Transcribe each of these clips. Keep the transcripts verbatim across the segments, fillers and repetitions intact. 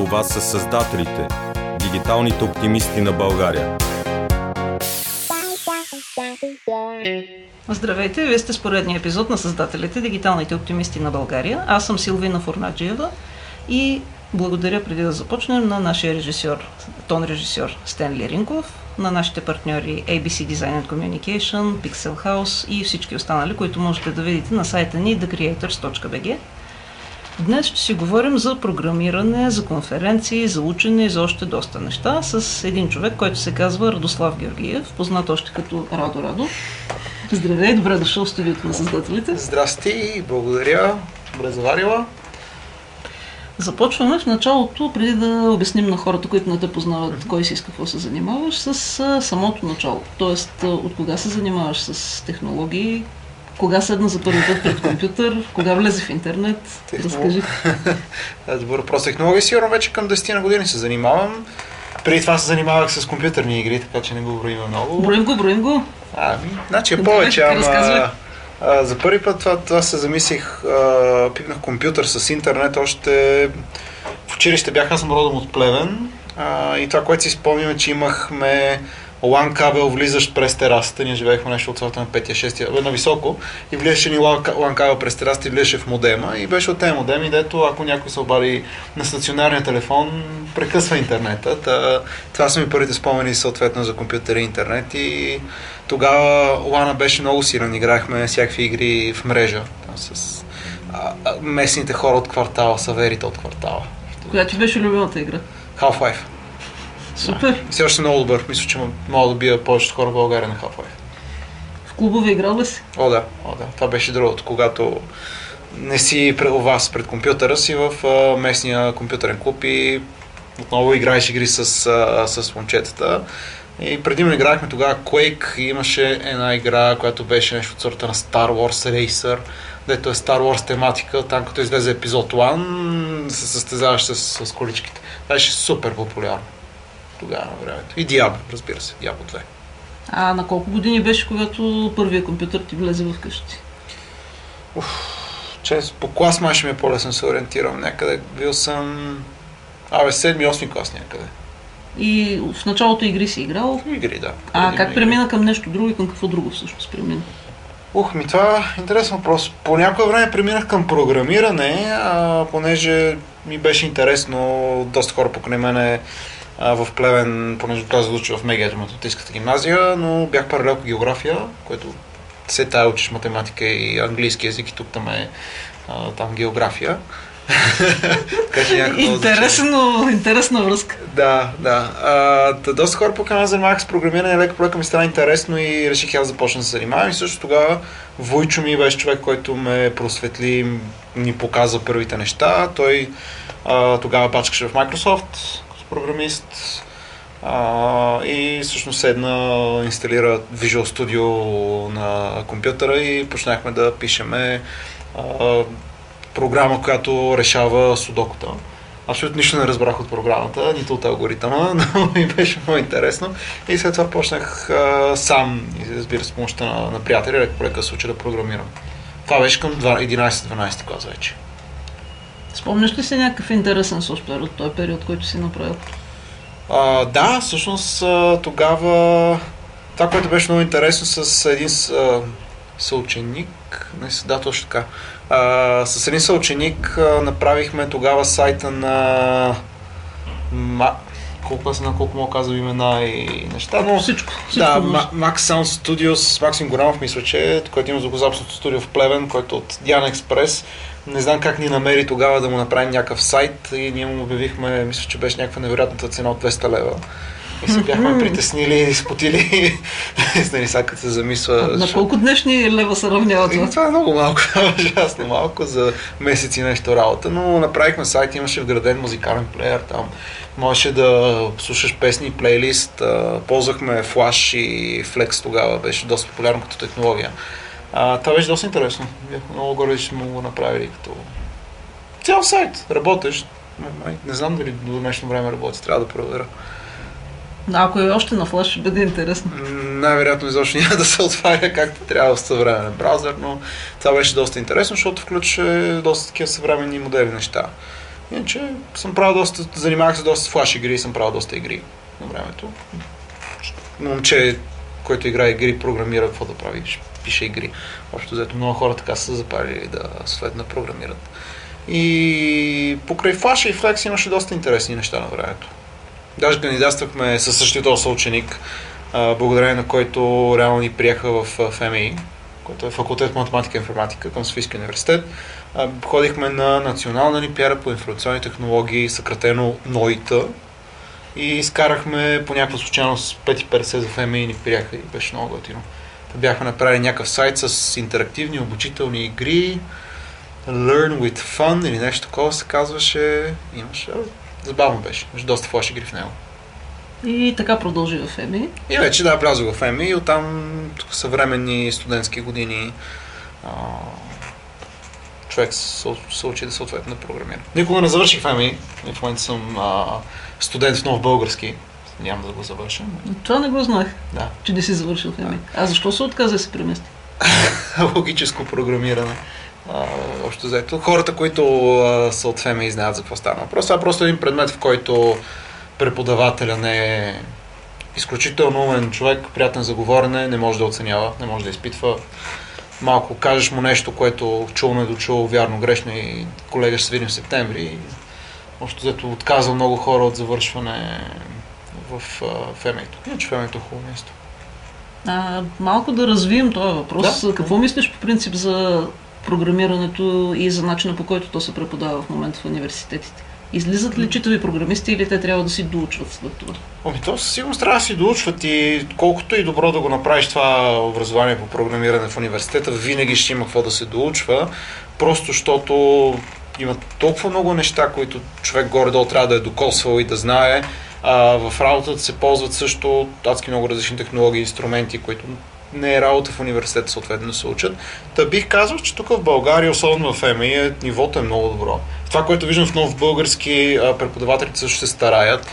Това са създателите, дигиталните оптимисти на България. Здравейте, вие сте с поредния епизод на Създателите, дигиталните оптимисти на България. Аз съм Силвина Фурнаджиева и благодаря преди да започнем на нашия режисьор, тон режисьор Стен Лиринков, на нашите партньори Ей Би Си Design and Communication, Pixel House и всички останали, които можете да видите на сайта ни дъ крийейтърс точка би джи. Днес ще си говорим за програмиране, за конференции, за учене и за още доста неща с един човек, който се казва Радослав Георгиев, познат още като Радо Радо. Здравей, добре дошъл в студиото на Създателите. Здрасти, благодаря, добре заварила. Започваме в началото, преди да обясним на хората, които не те познават, кой си и с какво се занимаваш, с самото начало. Тоест, от кога се занимаваш с технологии, кога седна за първи път пред компютър, кога влезе в интернет, разкажи. Добър въпрос. Технология сигурно вече към десет години се занимавам. Преди това се занимавах с компютърни игри, така че не го броим много. Броим го, броим го. Ами, значи е повече, ама... А, за първи път това, това се замислих, а, пипнах компютър с интернет, още в училище бях, аз съм родом от Плевен а, и това, което си спомням е, че имахме лан кабел, влизащ през терасата, ние живеехме нещо от цялата на пет шест, на високо и влизаше ни лан кабел през терасата и влизаше в модема и беше от тези модеми, дето ако някой се обади на стационарния телефон, прекъсва интернета. Та, това са ми първите спомени съответно за компютър и интернет и тогава лана беше много силен, играехме всякакви игри в мрежа там, с а, а, местните хора от квартала, саверите от квартала. Коя ти беше любимата игра? Half-Life. Супер. Да. Все още много добър. Мисля, че мога да бия повечето хора в България на Half-Life. В клубове играл ли си? О, да. О, да. Това беше другото. Когато не си у вас пред компютъра, си в а, местния компютърен клуб и отново играеш игри с, а, с момчетата. И предимно играхме тогава Quake и имаше една игра, която беше нещо от сорта на Star Wars Racer, дето е Star Wars тематика, там като излезе епизод едно, се състезаваш с, с количките. Това беше супер популярно тогава на времето. И Diablo, разбира се, Diablo две. А на колко години беше, когато първият компютър ти влезе в къщи? Уф, чест, по клас май ще ми е по-лесно се ориентирам някъде. Бил съм... Абе, седми-осми клас някъде. И в началото игри си играл? Игри, да. А как премина към нещо друго и към какво друго всъщност премина? Ух, ми това е интересен въпрос. По някое време преминах към програмиране, а, понеже ми беше интересно, доста хора покрай мене в Плевен, понеже това се учи в Мегия Томата от Иската гимназия, но бях паралелка география, което се тая учиш математика и английски език и тук там е а, там география. Интересно, интересна връзка. Да, да. А, доста хора по канала занимавах с програмиране, лека по лека ми стана интересно и реших аз да започна да се занимавам. И също тогава Войчо ми беше човек, който ме просветли, ни показа първите неща. Той а, тогава бачкаше в Microsoft програмист а, и всъщност седна, инсталира Visual Studio на компютъра и почнахме да пишеме а, програма, която решава Судокута. Абсолютно нищо не разбрах от програмата, нито от алгоритъма, но ми беше много интересно и след това почнах а, сам, разбира с помощта на, на приятели, лека полека се уча да програмирам. Това беше към единайсет-дванайсет клас вече. Спомняш ли си някакъв интересен софтуер от този период, който си направил? А, да, всъщност тогава това, което беше много интересно с един а, съученик, не си, да, точно така, а, с един съученик а, направихме тогава сайта на Ма... колко аз на колко мога казвам имена и неща, но всичко, всичко да, Ма- Max Sound Studios, Максим Горамов мисля, че, който има звукозаписното студио в Плевен, който от Diana Express. Не знам как ни намери тогава да му направим някакъв сайт и ние му обявихме, мисля, че беше някаква невероятната цена от двеста лева. И се бяхме притеснили и спотили и сега като се замисла... На колко днешни лева се равняват? И това е много малко, ужасно малко за месеци нещо работа, но направихме сайт, имаше вграден музикален плеер там. Можеше да слушаш песни и плейлист, ползвахме Flash и Flex тогава, беше доста популярно като технология. А, това беше доста интересно. Бяхме много горе, че сме го направили като цял сайт. Работеш. Не знам дали до днешно време работи, трябва да проверя. Ако е още на Flash, ще бъде интересно. Най-вероятно изобщо няма да се отваря както трябва в съвременен браузър, но това беше доста интересно, защото включва доста такива съвременни модели неща. Иначе съм правил доста, занимавах се доста с флаш игри и съм правил доста игри на времето. Момче, който играе игри, програмира, какво да прави, пише игри. Общо взето много хора така са запалили да следно програмират. И покрай Flash и Flex имаше доста интересни неща на времето. Даже кандидатствахме със същия този съученик, благодарение на който реално ни приеха в ФМИ, който е факултет по математика и информатика към Софийски университет. Ходихме на национална олимпиада по информационни технологии, съкратено НОИТА, и изкарахме по някаква случайност пет цяло и петдесет за ФМИ и ни приеха и беше много готино. Бяхме направили някакъв сайт с интерактивни обучителни игри, Learn with Fun или нещо такова се казваше. Имаше. Забавно беше. Беше доста флаш игри в него. И така продължи в ФМИ. И вече да, влязох в ФМИ и оттам съвременни студентски години а, човек се, се учи да съответно да програмира. Никога не завърших ФМИ. В момента съм а, студент в нов български. Няма да го завърша. Но... Това не го знаех, да. Че не си завършил ФМИ. Да. А защо се отказа да се премести? Логическо програмиране. А, общо взето. Хората, които а, са от ФМИ, знаят за какво стана. Просто е просто един предмет, в който преподавателя не е изключително умен човек, приятен за говорене, не може да оценява, не може да изпитва. Малко кажеш му нещо, което чул, не дочул, вярно, грешно и колега ще се видим в септември. Общо взето отказва много хора от завършване в ФМИ-то. Иначе ФМИ-то е хубаво място. А, малко да развием този въпрос. Да? Какво мислиш по принцип за програмирането и за начина, по който то се преподава в момента в университетите? Излизат ли читави програмисти или те трябва да си доучват след това? Ами то със сигурност трябва да си доучват и колкото и добро да го направиш това образование по програмиране в университета, винаги ще има какво да се доучва, просто защото има толкова много неща, които човек горе-долу трябва да е докосвал и да знае. А, в работата се ползват също адски много различни технологии, инструменти, които не е работа в университета, съответно се учат. Та бих казал, че тук в България, особено в ФМИ, нивото е много добро. Това, което виждам в нов български, преподавателите също се стараят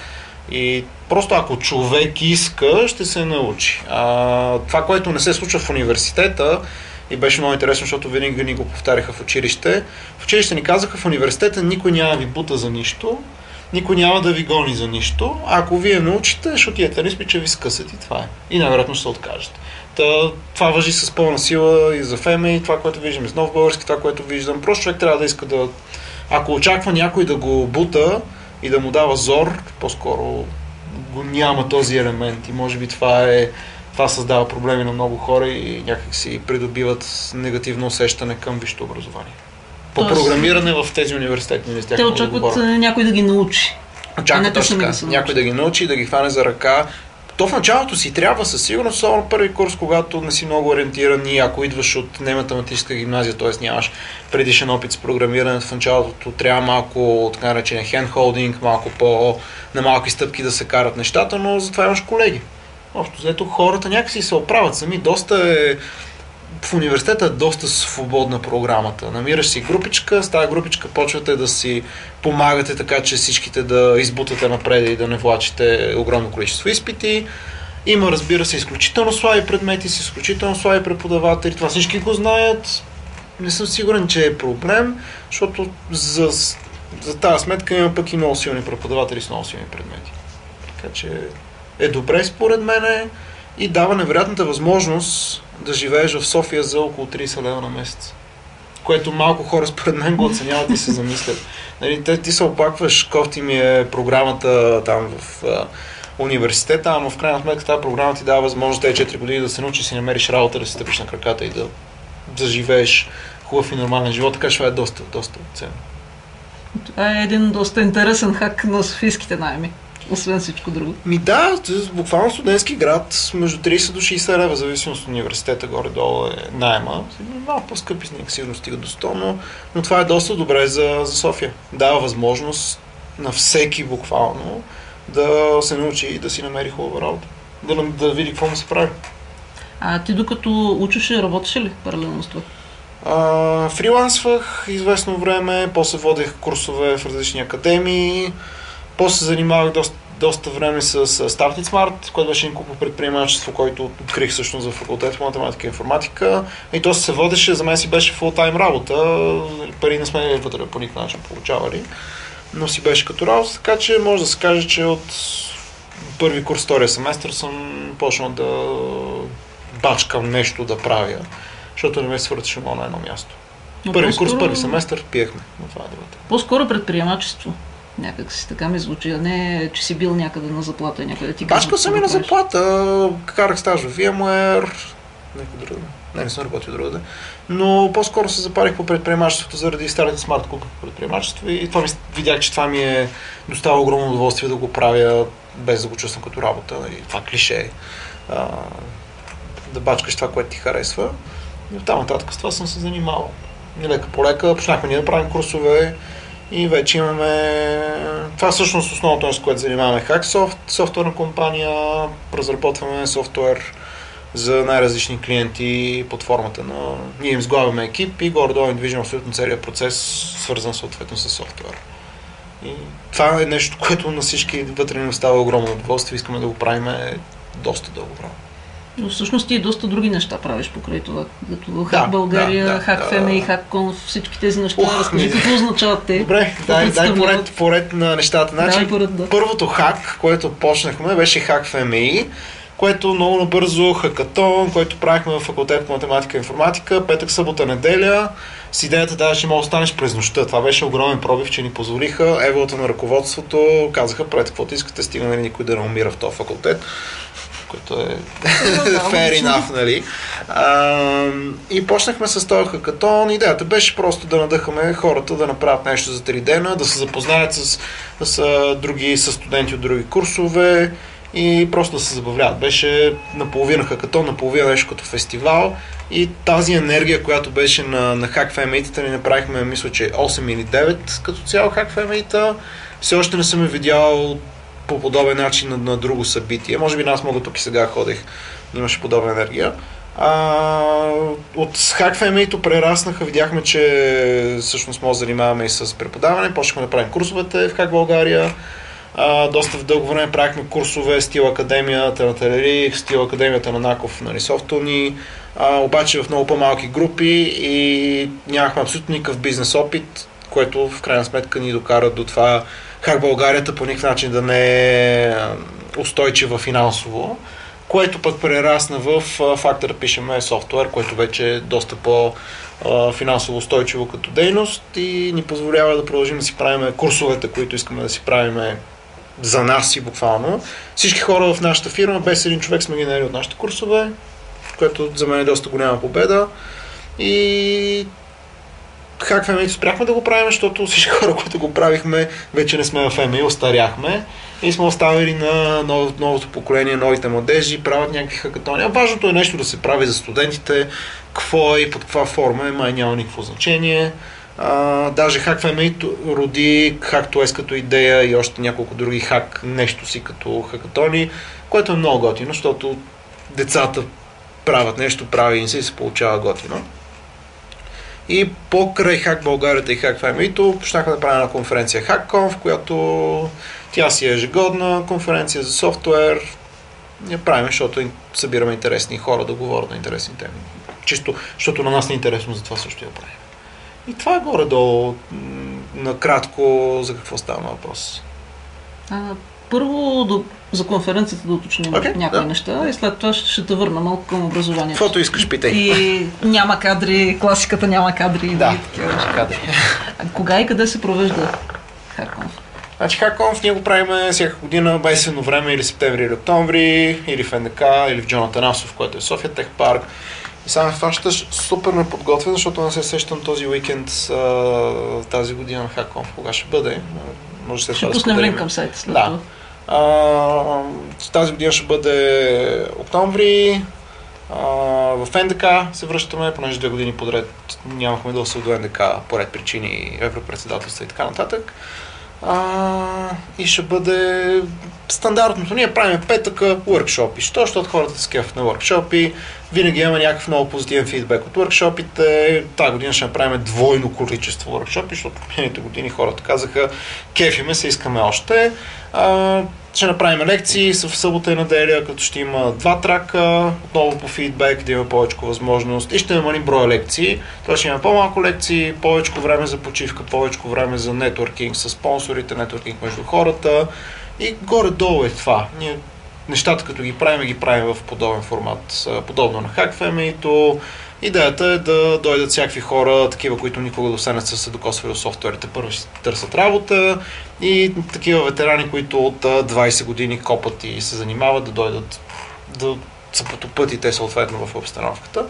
и просто ако човек иска, ще се научи. А, това, което не се случва в университета и беше много интересно, защото винаги ни го повтаряха в училище. В училище ни казаха, в университета никой няма ви бута за нищо, никой няма да ви гони за нищо. А ако вие научите, ще отидете на изпит, че ви скъсат и това е. И най-вероятно ще се откажете. Това важи с пълна сила и за ФМИ, и това, което виждам и с нов български, това, което виждам. Просто човек трябва да иска да... Ако очаква някой да го бута и да му дава зор, по-скоро го няма този елемент и може би това е... Това създава проблеми на много хора и някак си придобиват негативно усещане към висшето образование. По програмиране в тези университети. Не те очакват да някой да ги научи. Очакват точно така. Някой да ги научи и да ги хване за ръка. То в началото си трябва със сигурност, особено първи курс, когато не си много ориентиран и ако идваш от нематематическа гимназия, т.е. нямаш предишен опит с програмирането, в началото трябва малко, така наречен хендхолдинг, малко по на малки стъпки да се карат нещата, но затова имаш колеги. Общо взето хората някакси се оправят сами. Доста е... В университета е доста свободна програмата. Намираш си групичка, с тази групичка почвате да си помагате така, че всичките да избутате напред и да не влачите огромно количество изпити. Има, разбира се, изключително слаби предмети, с изключително слаби преподаватели. Това всички го знаят. Не съм сигурен, че е проблем, защото за, за тази сметка има пък и много силни преподаватели с много силни предмети. Така че е добре според мене и дава невероятната възможност да живееш в София за около трийсет лева на месец. Което малко хора според мен го оценяват и се замислят. Нали, ти, ти се оплакваш, кофти ми е програмата там в а, университета, ама в крайна сметка тази програма ти дава възможност тези четири години да се научиш и си намериш работа, да се стъпиш на краката и да заживееш хубав и нормален живот, така че това е доста, доста ценно. Това е един доста интересен хак на софийските найми. Освен всичко друго. Ми да, буквално студентски град, между трийсет до шейсет лева, зависимост от университета, горе-долу е найма. Малко по-скъпи, сигурно стига до сто, но, но това е доста добре за, за София. Дава възможност на всеки буквално да се научи и да си намери хубава работа. Да, да види какво му се прави. А ти докато учиш, работиш ли паралелно с това? А, фрилансвах известно време, после водех курсове в различни академии. После занимавах доста, доста време с, с Start and Smart, което беше инкуб по предприемачество, който открих всъщност за факултет по математика и информатика. И то се водеше, за мен си беше фултайм работа, пари не сме вътре по никакъв начин получавали. но си беше като работа, така че може да се каже, че от първи курс, втория семестър съм почнал да бачкам нещо да правя, защото не ме свъртеше много на едно място. Но първи по-скоро... курс, първи семестър пиехме на това дебата. По-скоро предприемачество. Някак си така ми звучи, а не че си бил някъде на заплата някъде. Ти бачкал съм и на заплата, карах стажа в VMware, някой друг. Не, не съм работил другаде. Но по-скоро се запарих по предприемачеството заради старите смарт купих предприемачество и това ми, видях, че това ми е доставило огромно удоволствие да го правя без да го чувствам като работа. И това клише. А, да бачкаш това, което ти харесва. И оттам нататък с това съм се занимавал. И лека по лека почнахме ние да правим курсове и вече имаме... Това е всъщност основното, с което занимаваме HackSoft, софтуерна компания, разработваме софтуер за най-различни клиенти под формата на... Ние им сглавяме екип и горе-долу им движим абсолютно целият процес, свързан съответно с софтуер. И това е нещо, което на всички вътре ни остава огромно удоволствие, искаме да го правим доста дълго време. Но всъщност ти и доста други неща правиш покрай това, като да, Hack Bulgaria, да, да, HackFMI, да, HackConf, всички тези неща. Ох, разкажи какво означават те. Добре, дай, дай поред, поред на нещата. Значи, поред, да. Първото Hack, което почнахме, беше HackFMI, което много набързо хакатон, който правихме в факултет по математика и информатика, петък, събота, неделя, с идеята даже, че мога да останеш през нощта. Това беше огромен пробив, че ни позволиха. Еволата на ръководството казаха, правете каквото искате, стигна ли никой да не умира в този факултет, което е fair enough, нали? А, и почнахме с този хакатон. Идеята беше просто да надъхаме хората да направят нещо за три дена, да се запознаят с, с други, с студенти от други курсове и просто да се забавляват. Беше наполовина хакатон, наполовина нещо като фестивал и тази енергия, която беше на, на HackFMI-тата, ни направихме, мисля, че осем или девет като цяло HackFMI-та. Все още не съм я видял по подобен начин на, на друго събитие. Може би аз мога тук и сега ходих, имаше подобна енергия. А, от HackFMI-то прераснаха, видяхме, че всъщност може да занимаваме и с преподаване, почнахме да правим курсовете в Hack Bulgaria. А, доста в дълго време правихме курсове, стил академията на Телерик, стил академията на Наков, на СофтУни, обаче в много по-малки групи и нямахме абсолютно никакъв бизнес опит, което в крайна сметка ни докара до това Hack Bulgaria по никакъв начин да не е устойчива финансово, което пък прерасна в факта да пишеме софтуер, което вече е доста по-финансово устойчиво като дейност и ни позволява да продължим да си правим курсовете, които искаме да си правим за нас и буквално. Всички хора в нашата фирма, без един човек сме ги наели от нашите курсове, което за мен е доста голяма победа и HackFMI спряхме да го правим, защото всички хора, които го правихме, вече не сме в ФМИ, остаряхме и сме оставили на ново, новото поколение, новите младежи, правят някакви хакатони. А важното е нещо да се прави за студентите, какво и под каква форма, май няма никакво значение. А, даже HackFMI роди HackToys като идея и още няколко други хак нещо си като хакатони, което е много готино, защото децата правят нещо, прави и се получава готино. И покрай Hack Bulgaria и HackFMI-то почнахме да правим една конференция HackConf, която тя си е ежегодна конференция за софтуер. Я правим, защото събираме интересни хора да говорят на интересни теми. Чисто, защото на нас не е интересно, затова също я правим. И това е горе-долу накратко за какво става въпрос. А, първо до, за конференцията да уточним okay, някои да. неща и след това ще, ще те върна малко към образованието. Каквото искаш, питай. И няма кадри, класиката няма кадри. Да, и такива кадри. А кога и къде се провежда HackConf? Значи HackConf ние го правим всяка година, байсено време, или септември, или октомври, или в НДК, или в Джонатан Асов, което е София Тех Парк. И сега фащаш супер неподготвен, защото не се сещам този уикенд тази година на HackConf. Кога ще бъде? Може се ще пуснем линк към сайта след това. Да. А, тази година ще бъде октомври. А, в НДК се връщаме, понеже две години подред нямахме достъп до НДК поред причини, европредседателства и така нататък. А, и ще бъде стандартното. Ние правим петъка уъркшопи. Що? Защото хората се кефат на уъркшопи. Винаги имаме някакъв много позитивен фидбек от уъркшопите. Тая година ще направим двойно количество уъркшопи, защото в последните години хората казаха кефиме се, искаме още. А, Ще направим лекции в събота и неделя, като ще има два трака, отново по фидбек, да има повече възможност и ще намалим броя лекции. Това ще има по-малко лекции, повече време за почивка, повече време за нетворкинг с спонсорите, нетворкинг между хората и горе-долу е това. Ние нещата като ги правим, ги правим в подобен формат, подобно на HackFMI-то. Идеята е да дойдат всякакви хора, такива, които никога до сега не са се докосвали до софтуерите, първо ще търсят работа, и такива ветерани, които от двайсет години копат и се занимават, да дойдат да се потопят и те съответно в обстановката.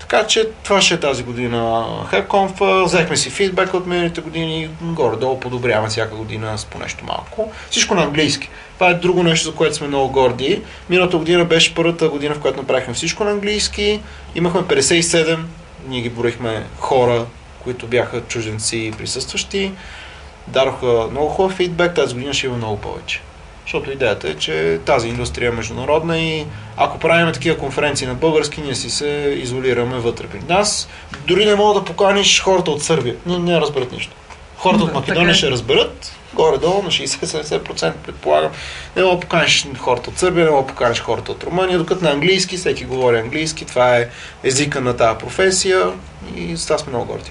Така че това ще е тази година HackConf. Взехме си фидбек от миналите години, горе-долу подобряваме всяка година с по нещо малко. Всичко на английски. Това е друго нещо, за което сме много горди. Миналата година беше първата година, в която направихме всичко на английски. Имахме петдесет и седем, ние ги броихме хора, които бяха чужденци и присъстващи. Дароха много хубав фидбек, тази година ще има много повече. Защото идеята е, че тази индустрия е международна и ако правим такива конференции на български, ние си се изолираме вътре при нас. Дори не мога да поканиш хората от Сърбия. Ние не разберат нищо. Хората от Македония ще разберат, горе-долу на шейсет до седемдесет процента предполагам. Не мога да поканиш хората от Сърбия, не мога да поканиш хората от Румъния, докато на английски, всеки говори английски, това е езика на тази професия и с това сме много горди.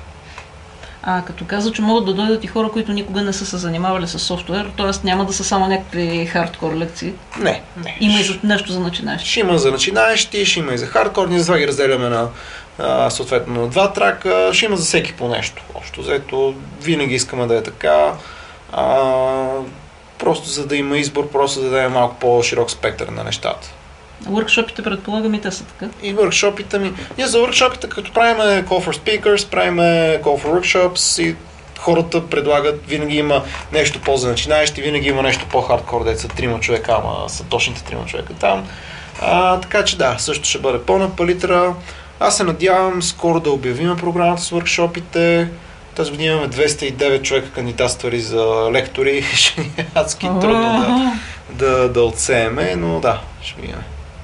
А като каза, че могат да дойдат и хора, които никога не са се занимавали с софтуер, т.е. няма да са само някакви хардкор лекции. Не, не. Има и за нещо за начинаещи. Ще има за начинаещи, ще има и за хардкор, ние затова ги разделяме на а, съответно на два трака, ще има за всеки по нещо. Общо взето, винаги искаме да е така, а, просто за да има избор, просто за да е малко по-широк спектър на нещата. Workshopите, предполагам, и те са така. И workshopите ми. Ние за workshopите, като правим call for speakers, правим call for workshops и хората предлагат, винаги има нещо по-за начинаещи, винаги има нещо по-хардкор, деца трима човека, ама са точните трима човека там. А, така че да, също ще бъде пълна палитра. Аз се надявам скоро да обявим програмата с workshopите. Тази година имаме двеста и девет човека кандидатствали за лектори. Ще ни е адски трудно да, да, да отсееме, но да, ще видим.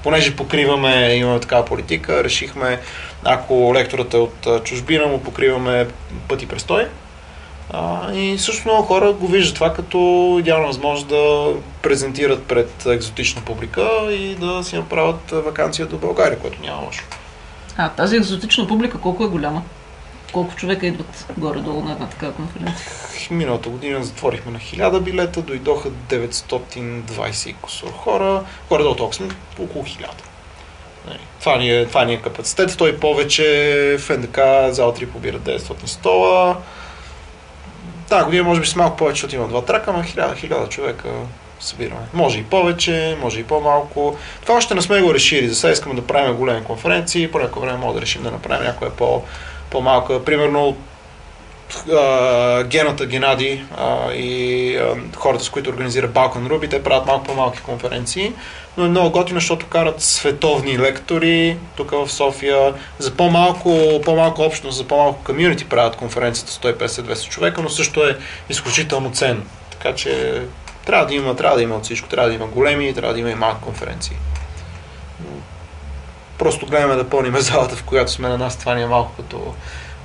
Понеже покриваме, имаме такава политика, решихме, ако лекторът е от чужбина, му покриваме пъти престой. А, и също много хора го виждат това като идеална възможност да презентират пред екзотична публика и да си направят ваканция до България, което няма лошо. А тази екзотична публика колко е голяма? Колко човека идват горе-долу на една такава конференция? Миналата година затворихме на хиляда билета, дойдоха деветстотин и двайсет кусор хора, горе-долу толкова около хиляда. Това ни е, това ни е капацитет, той повече в НДК зала три побира деветстотин стола. Та година може би с малко повече, защото има два трака, но хиляда човека събираме. Може и повече, може и по-малко. Това още не сме го решили, за сега искаме да правим големи конференции, по някое време може да решим да направим някоя по- по-малка. Примерно Гената, Геннади и хората, с които организира Balkan Ruby, те правят малко по-малки конференции, но е много готино, защото карат световни лектори тук в София. За по-малко, по-малко общност, за по-малко комьюнити правят конференцията сто и петдесет до двеста човека, но също е изключително ценно. Така че трябва да има, трябва да има от всичко, трябва да има големи, трябва да има и малки конференции. Просто гледаме да пълним залата, в която сме, на нас това ни е малко като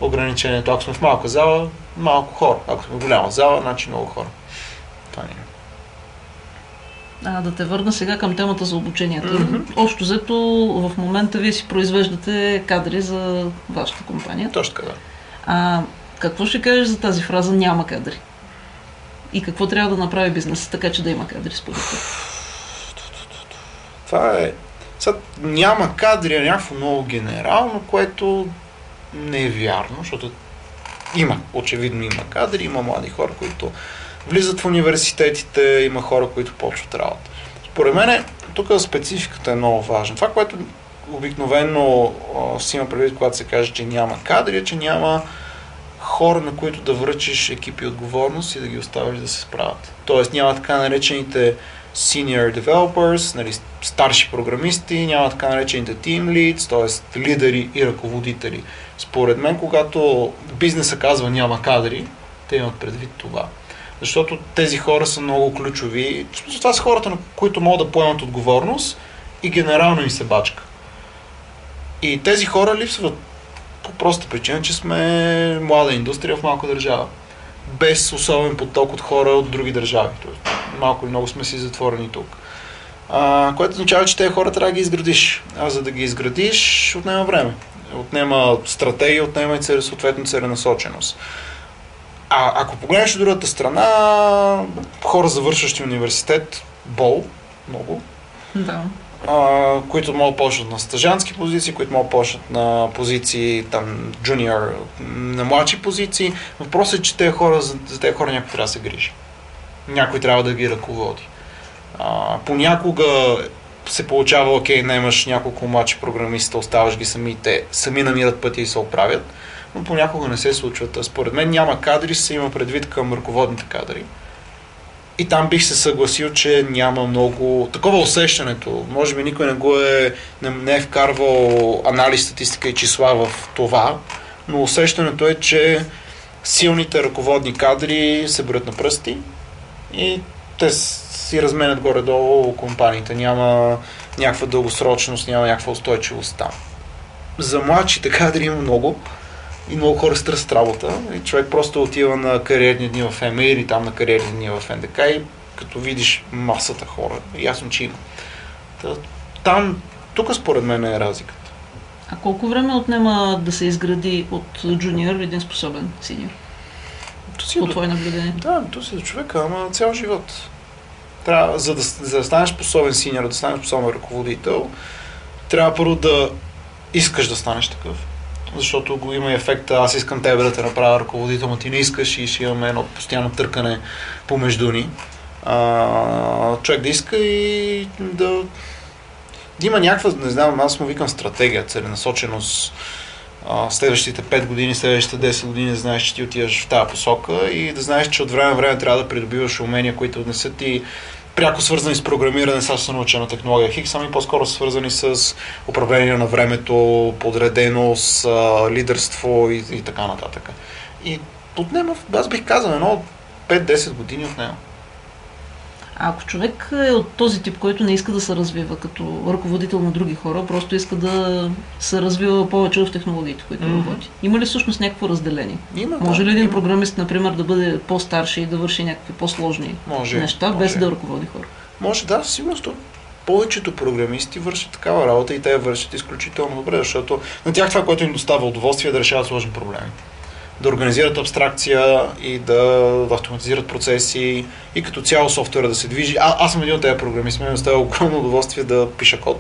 ограничението. Ако сме в малка зала, малко хора. Ако сме в голяма зала, значи много хора. Това ни е. А, да те върна сега към темата за обучението. Mm-hmm. Общо взето, в момента вие си произвеждате кадри за вашата компания. Точно така, да. А, какво ще кажеш за тази фраза „няма кадри"? И какво трябва да направи бизнесът, така че да има кадри според теб? Това е... Сега няма кадри, а някакво много генерално, което не е вярно, защото има, очевидно има кадри, има млади хора, които влизат в университетите, има хора, които почват работа. Според мен, тук спецификата е много важна. Това, което обикновено си има предвид, когато се каже, че няма кадри, е, че няма хора, на които да връчиш екипи отговорност и да ги оставиш да се справят. Тоест няма така наречените senior developers, нали, старши програмисти, няма така наречените team leads, т.е. лидери и ръководители. Според мен, когато бизнеса казва няма кадри, те имат предвид това. Защото тези хора са много ключови. Това са хората, на които могат да поемат отговорност и генерално им се бачка. И тези хора липсват по проста причина, че сме млада индустрия в малка държава. Без особен поток от хора от други държави. малко и много сме си затворени тук. А, което означава, че тези хора трябва да ги изградиш. А за да ги изградиш, отнема време. Отнема стратегия, отнема и съответно целенасоченост. А ако погледнеш от другата страна, хора завършващи университет, бол, много, да. а, които могат почват на стажантски позиции, които могат почват на позиции, там, джуниор, на младши позиции. Въпросът е, че те хора, за, за тези хора някой трябва да се грижи. Някой трябва да ги ръководи. А, понякога се получава, окей, наймаш няколко младши програмиста, оставаш ги сами, те сами намират пътя и се оправят. Но понякога не се случват. Според мен няма кадри, се има предвид към ръководните кадри. И там бих се съгласил, че няма много... Такова усещането, може би никой не го е, не е вкарвал анализ, статистика и числа в това, но усещането е, че силните ръководни кадри се броят на пръсти и те си разменят горе-долу компаниите. Няма някаква дългосрочност, няма някаква устойчивост там. За младшите кадри има много. И много хора се тръсят работа и човек просто отива на кариерни дни в ФМИ или там на кариерни дни в НДК и като видиш масата хора, ясно, че има. Там, тук според мен е разликата. А колко време отнема да се изгради от джуниор един способен синьор? По твое наблюдение? Да, то си за човека, ама цял живот. Трябва, за, да, за да станеш способен синьор, да станеш способен ръководител, трябва първо да искаш да станеш такъв. Защото го има и ефекта, аз искам тебе да те направя ръководител, но ти не искаш и ще имаме едно постоянно търкане помежду ни. А, човек да иска и да, да има някаква, не знам, аз му викам стратегия, целенасоченост. А, следващите пет години, следващите десет години да знаеш, че ти отиваш в тази посока и да знаеш, че от време на време трябва да придобиваш умения, които отнесат ти пряко свързани с програмиране, сега се науча на технология Хикс, ами по-скоро свързани с управление на времето, подреденост, лидерство и, и така нататък. И отнема, аз бих казал, едно пет-десет години отнема. А ако човек е от този тип, който не иска да се развива като ръководител на други хора, просто иска да се развива повече в технологиите, които mm-hmm. работи. Има ли всъщност някакво разделение? Има, може да, ли един има. програмист, например, да бъде по-старши и да върши някакви по-сложни може, неща, може. без да ръководи хора? Може, да, сигурно. Повечето програмисти вършат такава работа и те я вършат изключително добре, защото на тях това, което им доставя удоволствие, е да решават сложни проблеми. Да организират абстракция и да автоматизират процеси и като цяло софтуера да се движи. А, аз съм един от тези програмист, ми доставя огромно удоволствие да пиша код.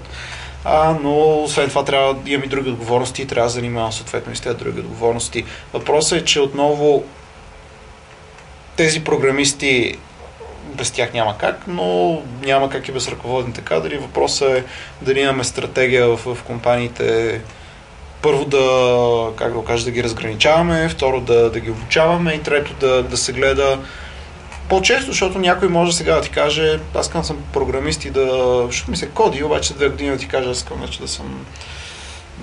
А, но освен това трябва да имам и други отговорности и трябва да занимавам съответно и с тези други отговорности. Въпросът е, че отново тези програмисти, без тях няма как, но няма как и без ръководните кадри. Въпросът е дали имаме стратегия в, в компаниите. Първо да, как да кажа, да ги разграничаваме, второ да, да ги обучаваме и трето да, да се гледа по-често, защото някой може сега да ти каже, аз към съм програмист и да, защото ми се коди, обаче две години да ти кажа, аз искам вече да съм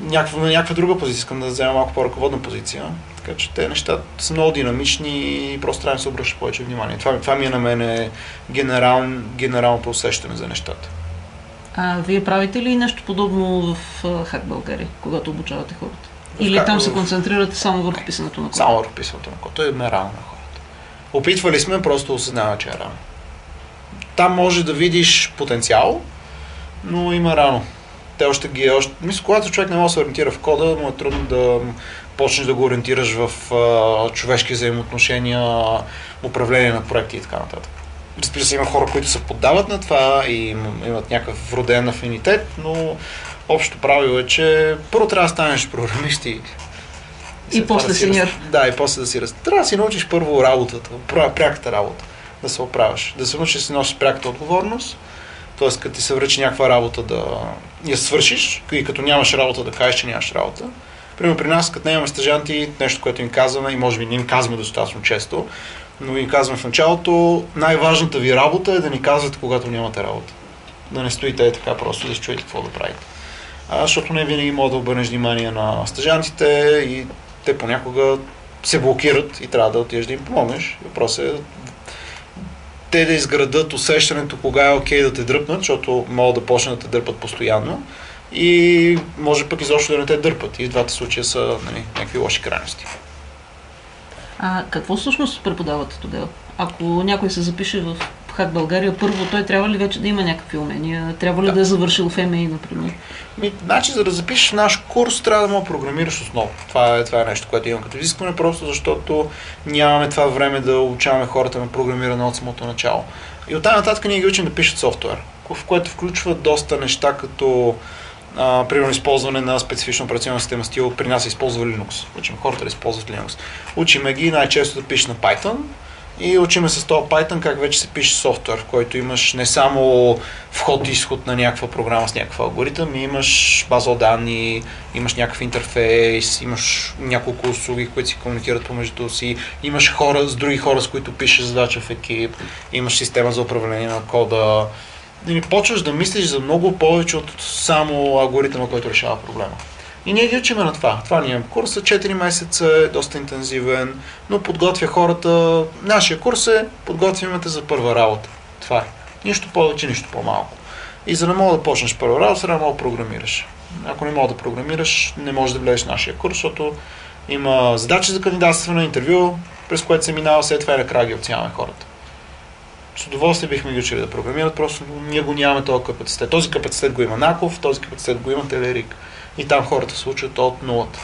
някаква, на някаква друга позиция, искам да взема малко по-ръководна позиция. Така че те неща са много динамични и просто трябва да се обръща повече внимание. Това, това ми е на мен генерал, генералното усещане за нещата. А вие правите ли нещо подобно в Hack Bulgaria, когато обучавате хората? Или там се концентрирате само върху писането на код? Само върху писането на код. То е рано на хората. Опитвали сме, просто осъзнава, че е рано. Там може да видиш потенциал, но има рано. Те още ги е още... Мисля, когато човек не може да се ориентира в кода, му е трудно да почнеш да го ориентираш в а, човешки взаимоотношения, управление на проекти и така нататък. Разбира се, има хора, които се поддават на това и имат някакъв роден афинитет, но общо правило е, че първо трябва да станеш програмист и... И после синьор. Да, да, и после да си раз... Трябва да си научиш първо работата, пряката работа, да се оправиш. Да се научиш да си носиш пряката отговорност, т.е. като ти се връчи някаква работа да я свършиш и като нямаш работа да кажеш, че нямаш работа. Примерно при нас, като нямаме стажанти, нещо, което им казваме и може би не им казваме достатъчно често, но ви казвам в началото, най-важната ви работа е да ни казвате, когато нямате работа. Да не стоите е така просто, да се чуете какво да правите. А, защото не винаги може да обърнеш внимание на стажантите и те понякога се блокират и трябва да отидеш да им помогнеш. Въпросът е те да изградат усещането кога е окей да те дръпнат, защото могат да почнат да те дърпат постоянно и може пък изобщо да не те дърпат. И в двата случая са, нали, някакви лоши крайности. А какво всъщност преподавате тогава? Ако някой се запише в Hack Bulgaria, първо той трябва ли вече да има някакви умения? Трябва ли да, да е завършил ФМИ, например? Ми, значи, за да запишеш наш курс, трябва да му програмираш основно. Това е, това е нещо, което имам като изискване, просто защото нямаме това време да обучаваме хората на програмиране от самото начало. И оттам нататък ние ги учим да пишат софтуер, в което включва доста неща, като Uh, примерно използване на специфична операционна система, стил при нас използва Linux. Учим хората да използват Linux. Учиме ги най-често да пише на Python и учиме с този Python как вече се пише софтуер, в който имаш не само вход и изход на някаква програма с някакъв алгоритъм, имаш база данни, имаш някакъв интерфейс, имаш няколко услуги, които си комуникират помежду си, имаш хора с други хора, с които пишеш задача в екип, имаш система за управление на кода. И почваш да мислиш за много повече от само алгоритъма, който решава проблема. И ние ги учиме на това. Това ни е курса, четири месеца, е доста интензивен, но подготвя хората. Нашия курс е подготвяме те за първа работа. Това е. Нищо повече, нищо по-малко. И за да мога да почнеш първа работа, сега мога да програмираш. Ако не мога да програмираш, не можеш да влезеш в нашия курс, защото има задачи за кандидатстване, интервю, през което се минава, след това и накрая ги оценяваме хората. С удоволствие бихме ги учили да програмират, просто ние го нямаме този капацитет. Този капацитет го има Наков, този капацитет го има Телерик. И там хората се учат от нулата.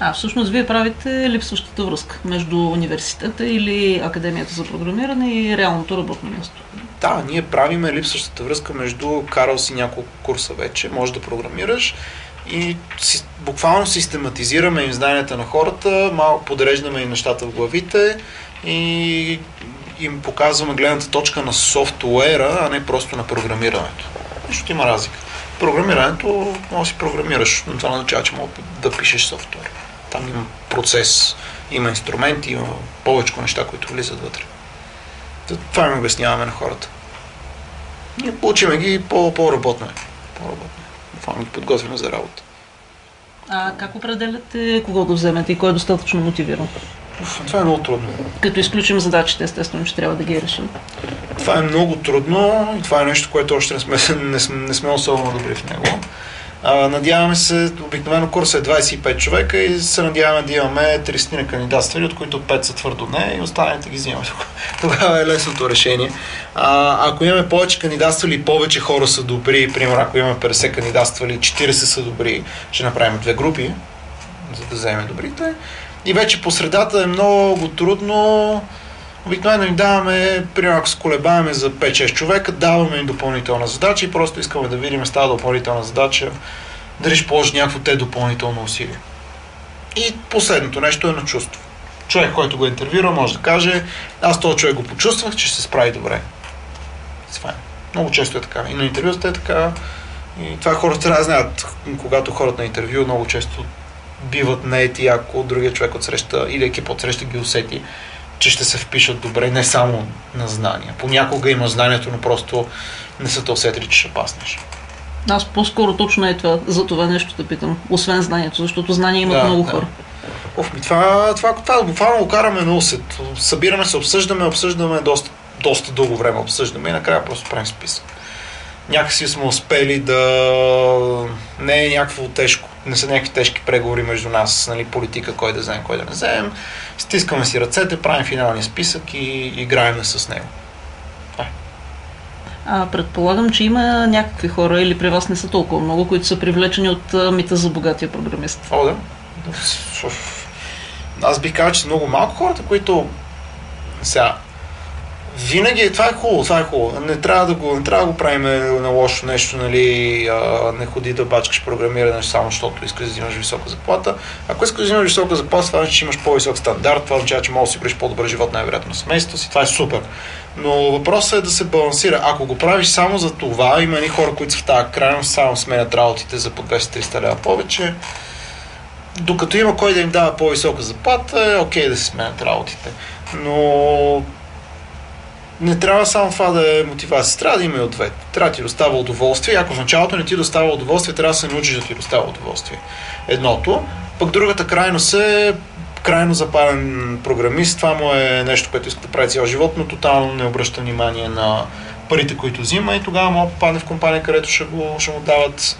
А, всъщност вие правите липсващата връзка между университета или Академията за програмиране и реалното работно място. Да, ние правиме липсващата връзка между карал си няколко курса вече, можеш да програмираш и буквално систематизираме им знанията на хората, малко подреждаме им нещата в главите и им показваме гледната точка на софтуера, а не просто на програмирането. Защото има разлика. Програмирането може да си програмираш, но това означава, че може да пишеш софтуер. Там има процес, има инструменти, има повече неща, които влизат вътре. Това им обясняваме на хората. Ние получиме ги по-работно. Това ми подготвяме за работа. А как определяте кого да вземете и кой е достатъчно мотивиран? Това е много трудно. Като изключим задачите, естествено, че трябва да ги решим. Това е много трудно и това е нещо, което още не сме, не сме, не сме особено добри в него. А, надяваме се, обикновено курс е двадесет и пет човека и се надяваме да имаме тридесет кандидатствали, от които пет са твърдо не и останалите ги взимаме. Тогава е лесното решение. А, ако имаме повече кандидатствали и повече хора са добри, примерно ако имаме петдесет кандидатствали, четиридесет са добри, ще направим две групи, за да вземем добрите. И вече по средата е много трудно. Обикновено им даваме, примерно ако се колебаваме за пет-шест човека, даваме им допълнителна задача и просто искаме да видим с тази допълнителна задача дали ще положи някакво те допълнително усилие. И последното нещо е на чувство. Човек, който го интервюира, може да каже, аз този човек го почувствах, че ще се справи добре. Сфайн. Много често е така. И на интервюта е така. И това хората трябва да знаят, когато хората на интервю много често биват наети, ако другия човек отсреща или екип отсреща ги усети, че ще се впишат добре, не само на знания. Понякога има знанието, но просто не са те усетили, че ще паснеш. Аз по-скоро точно е това, за това нещо да питам, освен знанието, защото знания имат да, много да. хора. Оф, ми това, това, това буквално го караме на усет. Събираме се, обсъждаме, обсъждаме, доста, доста дълго време обсъждаме и накрая просто правим списък. Някакси сме успели да не е някакво тежко, не са някакви тежки преговори между нас, нали, политика, кой да вземем, кой да не вземем. Стискаме си ръцете, правим финалния списък и играем с него. Това е. А, предполагам, че има някакви хора или при вас не са толкова много, които са привлечени от мита за богатия програмист. О, да. Аз бих казал, че са много малко хората, които сега винаги, това е хубаво, това е хубаво. Не трябва да го, не трябва да го правим на лошо нещо, нали, а, не ходи да бачкаш програмиране само защото искаш да имаш висока заплата. Ако искаш да взимаш висока заплата, това значи, че имаш по-висок стандарт, това означава, че можеш да си бреш по-добър живот най-вероятно на семейството си, това е супер. Но въпросът е да се балансира. Ако го правиш само за това, има едни хора, които са в тази крайност, само сменят работите за по двеста до триста лева повече. Докато има кой да им дава по-висока заплата, е окей да се сменят работите. Но не трябва само това да е мотивация, трябва да има и ответ. Трябва да ти достава удоволствие. Ако в началото не ти достава удоволствие, трябва да се научиш да ти достава удоволствие. Едното. Пък другата крайност е крайно запален програмист. Това му е нещо, което иска да прави цял живот, но тотално не обръща внимание на парите, които взима и тогава мога да попадне в компания, където ще, го, ще му дават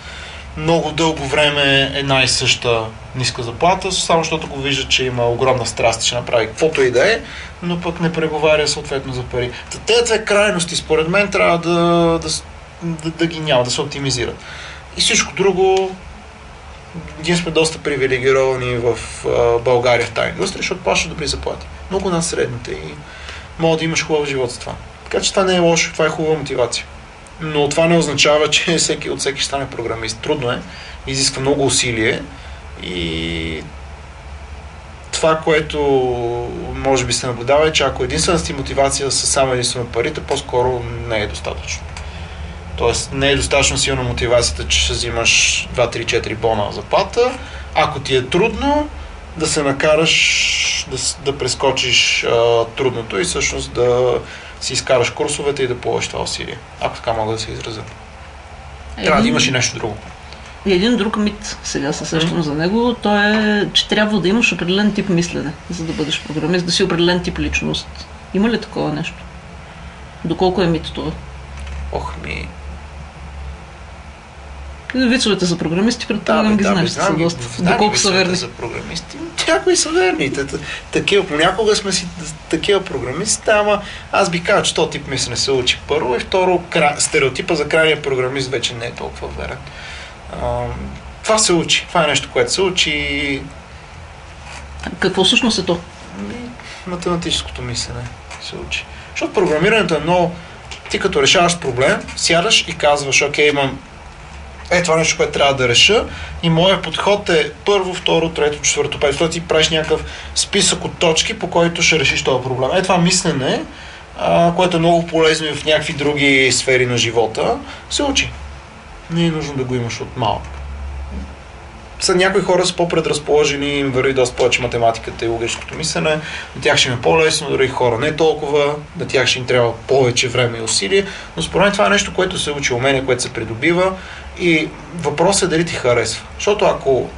много дълго време една и съща ниска заплата, само защото го вижда, че има огромна страст, че направи каквото и да е, но пък не преговаря съответно за пари. Тези две крайности според мен трябва да, да, да, да ги няма, да се оптимизират. И всичко друго, ние сме доста привилегировани в България в тази индустрия, защото плаща добри заплати. Много над средните и мога да имаш хубав живот с това. Така че това не е лошо, това е хубава мотивация. Но това не означава, че всеки от всеки ще стане програмист. Трудно е, изисква много усилие и това, което може би се наблюдава е, че ако единствената ти мотивация са само единствено парите, по-скоро не е достатъчно. Тоест не е достатъчно силна мотивацията, че ще взимаш два три четири бона заплата. Ако ти е трудно, да се накараш да, да прескочиш а, трудното и всъщност да си изкараш курсовете и да положиш това усилие. Ако така мога да се изразя. Един... Трябва да имаш и нещо друго. Един друг мит, сега се сещам mm-hmm. за него, то е, че трябва да имаш определен тип мислене, за да бъдеш програмист, да си определен тип личност. Има ли такова нещо? Доколко е мит това? Ох ми... Вицовете за програмисти, предполагам, да, ги да, знаеш, знам, са доста, доколко са верни. За програмисти, някои са верни. Такива, понякога сме си такива програмисти, ама аз би казал, че този тип мислене се учи първо и второ, кра... стереотипа за крайния програмист вече не е толкова верен. А, това се учи, това е нещо, което се учи. Какво всъщност е то? Математическото мислене се учи. Защото програмирането е много, ти като решаваш проблем, сядаш и казваш, окей, имам е това нещо, което трябва да реша и моят подход е първо, второ, трето, четвърто, пето. Той ти правиш някакъв списък от точки, по който ще решиш този проблем. Е това мислене, а, което е много полезно и в някакви други сфери на живота, се учи. Не е нужно да го имаш от малък. Са някои хора са по-предразположени, им върви доста повече математиката и логическото мислене, на тях ще им е по-лесно, други хора не толкова, на тях ще им трябва повече време и усилие, но според мен това е нещо, което се учи, умение, което се придобива и въпросът е дали ти харесва, защото ако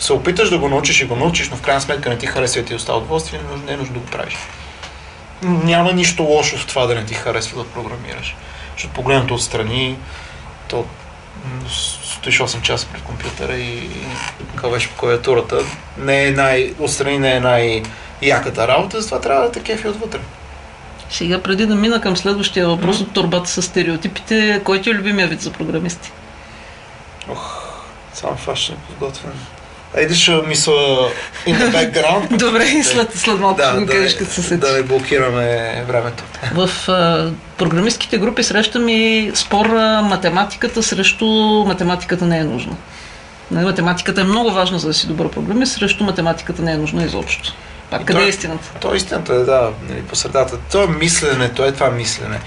се опиташ да го научиш и го научиш, но в крайна сметка не ти харесва и ти остава удоволствие, не е нужно да го правиш. Няма нищо лошо в това да не ти харесва да програмираш, защото погледнато отстрани, то стоиш осем часа пред компютъра и кълвеш по клавиатурата. Не е най... Отстрани не е най-яката работа, затова трябва да те кефи отвътре. Сега, преди да мина към следващия въпрос mm. от торбата с стереотипите, кой ти е любимия вид за програмисти? Ох, само фаш не подготвен. Айде ще мисля in the background. Добре, и след, след малко да, ще ми да кажеш като се сети. Да не блокираме времето. В а, програмистките групи срещам и спора математиката срещу математиката не е нужна. Математиката е много важна за да си добър програмист, срещу математиката не е нужна изобщо. Пак, къде той, е истината? То истината е, да, нали, по средата. То е мислене, то е това мислене.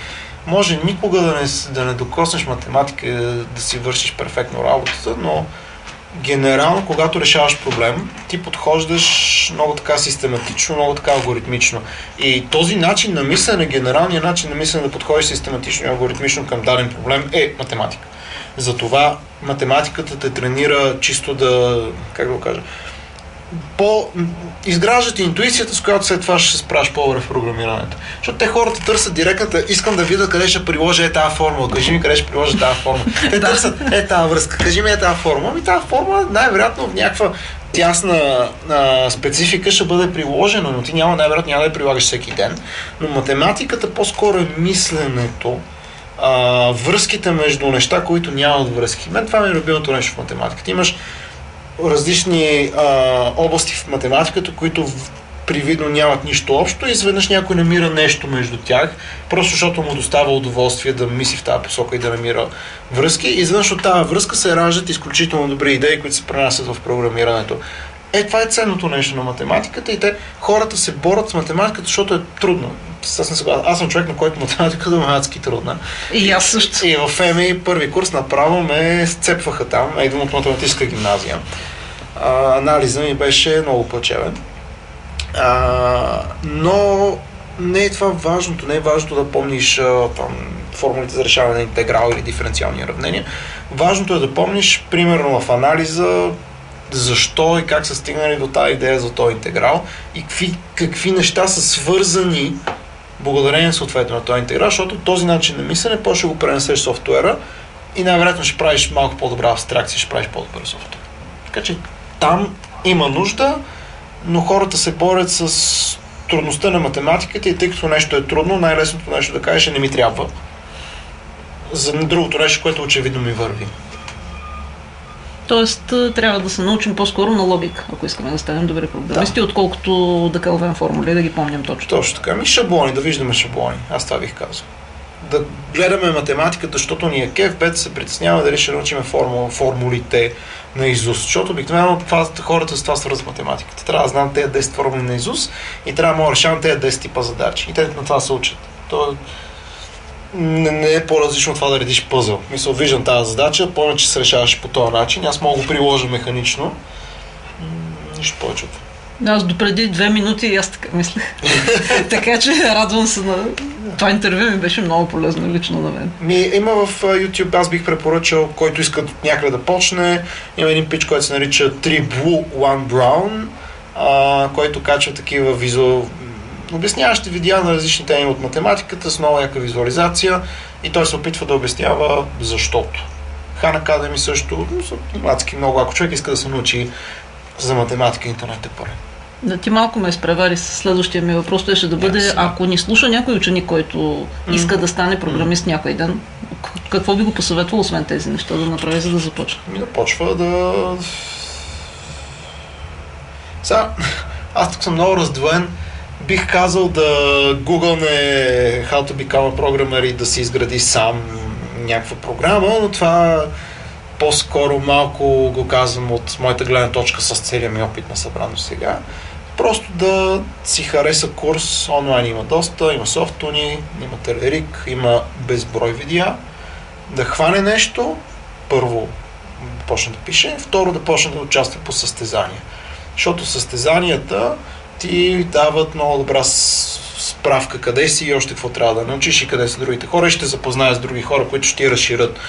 Може никога да не, да не докоснеш математика, да си вършиш перфектно работата, но генерално, когато решаваш проблем, ти подхождаш много така систематично, много така алгоритмично. И този начин на мислене, генералният начин на мислене да подходиш систематично и алгоритмично към даден проблем е математика. Затова математиката те тренира чисто да, как да го кажа, по... изграждате интуицията, с която след това ще се справиш по-добре в програмирането. Защото те хората търсят директната, искам да видя къде ще приложа е тази формула, кажи ми къде ще приложа тази формула. Те търсят е тази връзка, кажи ми е тази формула. Ами тази формула най-вероятно в някаква тясна а, специфика ще бъде приложена, но ти няма, най-вероятно няма да я прилагаш всеки ден. Но математиката по-скоро е мисленето, а, връзките между неща, които нямат връзки. Мен това ми е любимото нещо в математиката. Имаш различни а, области в математиката, които привидно нямат нищо общо и изведнъж някой намира нещо между тях, просто защото му доставя удоволствие да мисли в тази посока и да намира връзки. Изведнъж от тази връзка се раждат изключително добри идеи, които се пренасят в програмирането. Е, това е ценното нещо на математиката и те хората се борят с математиката, защото е трудно. Аз съм човек, на който математиката е адски трудна. И аз също. И в ФМИ първи курс направо ме сцепваха там. Идвам от математическа гимназия. А, анализът ми беше много плачевен. А, но не е това важното. Не е важното да помниш а, там, формулите за решаване на интеграл или диференциални уравнения. Важното е да помниш, примерно в анализа, защо и как са стигнали до тази идея за този интеграл и какви, какви неща са свързани благодарение съответно на този интеграл, защото този начин на мислене, после ще го пренесеш в софтуера и най-вероятно ще правиш малко по-добра абстракция, ще правиш по-добър софтуер. Така че там има нужда, но хората се борят с трудността на математиката и тъй като нещо е трудно, най-лесното нещо да кажеш е не ми трябва. За другото нещо, което очевидно ми върви. Тоест, трябва да се научим по-скоро на логика, ако искаме да станем добри програмисти, да, отколкото да кълвем формули, да ги помням точно. Точно така. Ми шаблони, да виждаме шаблони. Аз това бих казал. Да гледаме математиката, защото ни е кеф, без да се притеснява дали ще научим форму, формулите на изус. Защото обикновено хората с това свързват математиката. Трябва да знам тези десет формули на изус и трябва да решавам тези десет типа задачи. И те на това се учат. То не, не е по-различно от това да редиш пъзъл. Мисля, виждам тази задача, помня, че се решаваш по този начин. Аз мога да го приложа механично. Нищо повече от това. Аз допреди две минути и аз така мислех. Така че радвам се на... Това интервю ми беше много полезно лично на мен. Ми, има в YouTube, аз бих препоръчал, който иска от някъде да почне. Има един пич, който се нарича Three Blue, One Brown, а, който качва такива визу... обясняващи видеа на различни теми от математиката с много яка визуализация и той се опитва да обяснява защото. Хан Академи също, адски много, ако човек иска да се научи за математика, интернет е първи. Да, ти малко ме изпревари с следващия ми въпрос, той ще да бъде, yes, ако ни слуша някой ученик, който иска mm-hmm. да стане програмист някой ден, какво би го посъветвало, освен тези неща, да направи, за да започва? Ми да почва да... Сега, аз тук съм много раздвоен, бих казал да гугълне How to Become a Programmer и да си изгради сам някаква програма, но това... По-скоро малко го казвам от моята гледна точка с целия ми опит на събрано сега. Просто да си хареса курс, онлайн има доста, има СофтУни, има Телерик, има безброй видеа. Да хване нещо, първо да почне да пише, второ да почне да участва по състезания. Защото състезанията ти дават много добра справка къде си и още какво трябва да научиш и къде са другите хора и ще запознаят с други хора, които ще ти разширят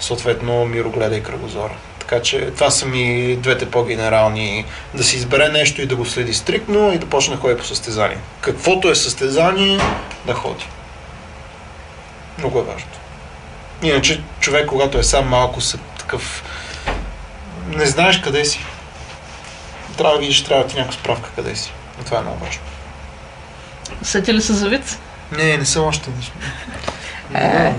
съответно мирогледа и кръгозора. Така че това са ми двете по-генерални. Да си избере нещо и да го следи стриктно и да почне да ходи по състезание. Каквото е състезание, да ходи. Много е важно. Иначе човек, когато е сам малко, са такъв... Не знаеш къде си. Трябва да видиш, трябва да ти някаква справка къде си. И това е много важно. Сети ли се за вид? Не, не съм още нещо. Е,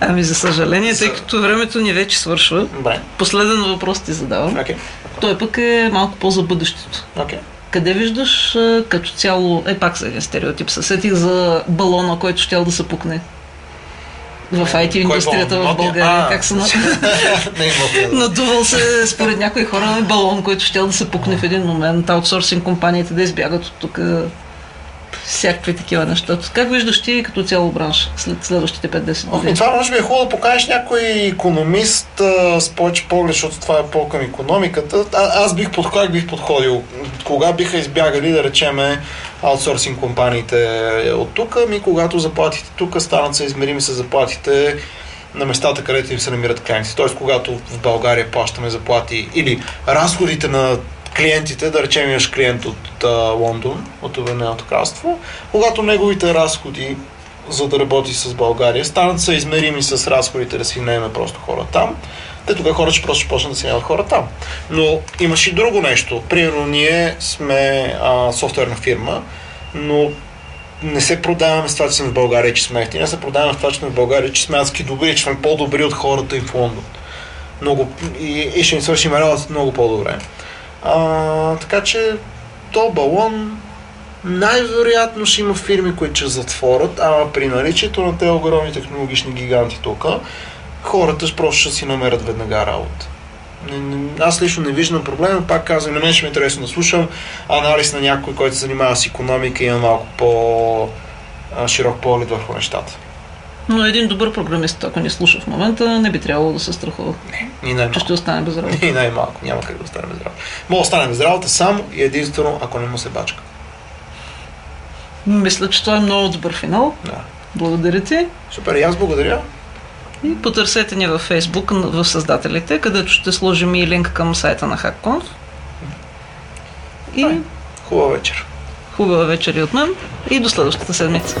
ами за съжаление, тъй като времето ни вече свършва, Бай. последен въпрос ти задавам. Okay. Той пък е малко по-за бъдещето. Okay. Къде виждаш като цяло, е пак за един стереотип, се сетих за балона, който щял да се пукне в ай ти индустрията в България. Как са надувал се според някои хора балон, който щял да се пукне в един момент, аутсорсинг компаниите да избягат от тук. Всякакви такива неща. Как виждаш ти като цяло бранш след следващите пет-десет години? Това може би е хубаво да покажеш някой икономист а, с повече поглед, защото това е по-към икономиката. А, аз бих подходил, бих подходил. Кога биха избягали, да речеме, аутсорсинг компаниите от тук, ами когато заплатите тук станат се измерими с заплатите на местата, където им се намират клиенти. Тоест, когато в България плащаме заплати или разходите на клиентите, да речем имаш клиент от а, Лондон, от Обединеното кралство, когато неговите разходи за да работи с България станат са измерими с разходите да си наеме просто хора там, те тогава хора ще просто ще почнат да си наемат хора там. Но имаш и друго нещо. Примерно ние сме а, софтуерна фирма, но не се продаваме с това, че сме в България, че сме ефтини, не се продаваме с това, че сме в България, че сме адски добри, че сме по-добри от хората и в Лондон. Много, и, и ще ни свършим работата много по-добре. А, така че то балон най-вероятно ще има фирми, които ще затворят, ама при наличието на тези огромни технологични гиганти тук, хората просто ще си намерят веднага работа. Аз лично не виждам проблема, пак казвам, на мен ще ми е интересно да слушам анализ на някой, който се занимава с икономика и има малко по-широк поглед върху нещата. Но един добър програмист, ако ни слуша в момента, не би трябвало да се страхува. Не, и най-малко. Че ще остане без работа. И най-малко, няма как да остане без работа. Мога да остане без работа само и единствено, ако не му се бачка. Мисля, че това е много добър финал. Да. Благодаря ти. Супер, и аз благодаря. И потърсете ни във Facebook, в Създателите, където ще сложим и линк към сайта на HackConf. И... Ай, хубава вечер. Хубава вечер и от мен. И до следващата седмица.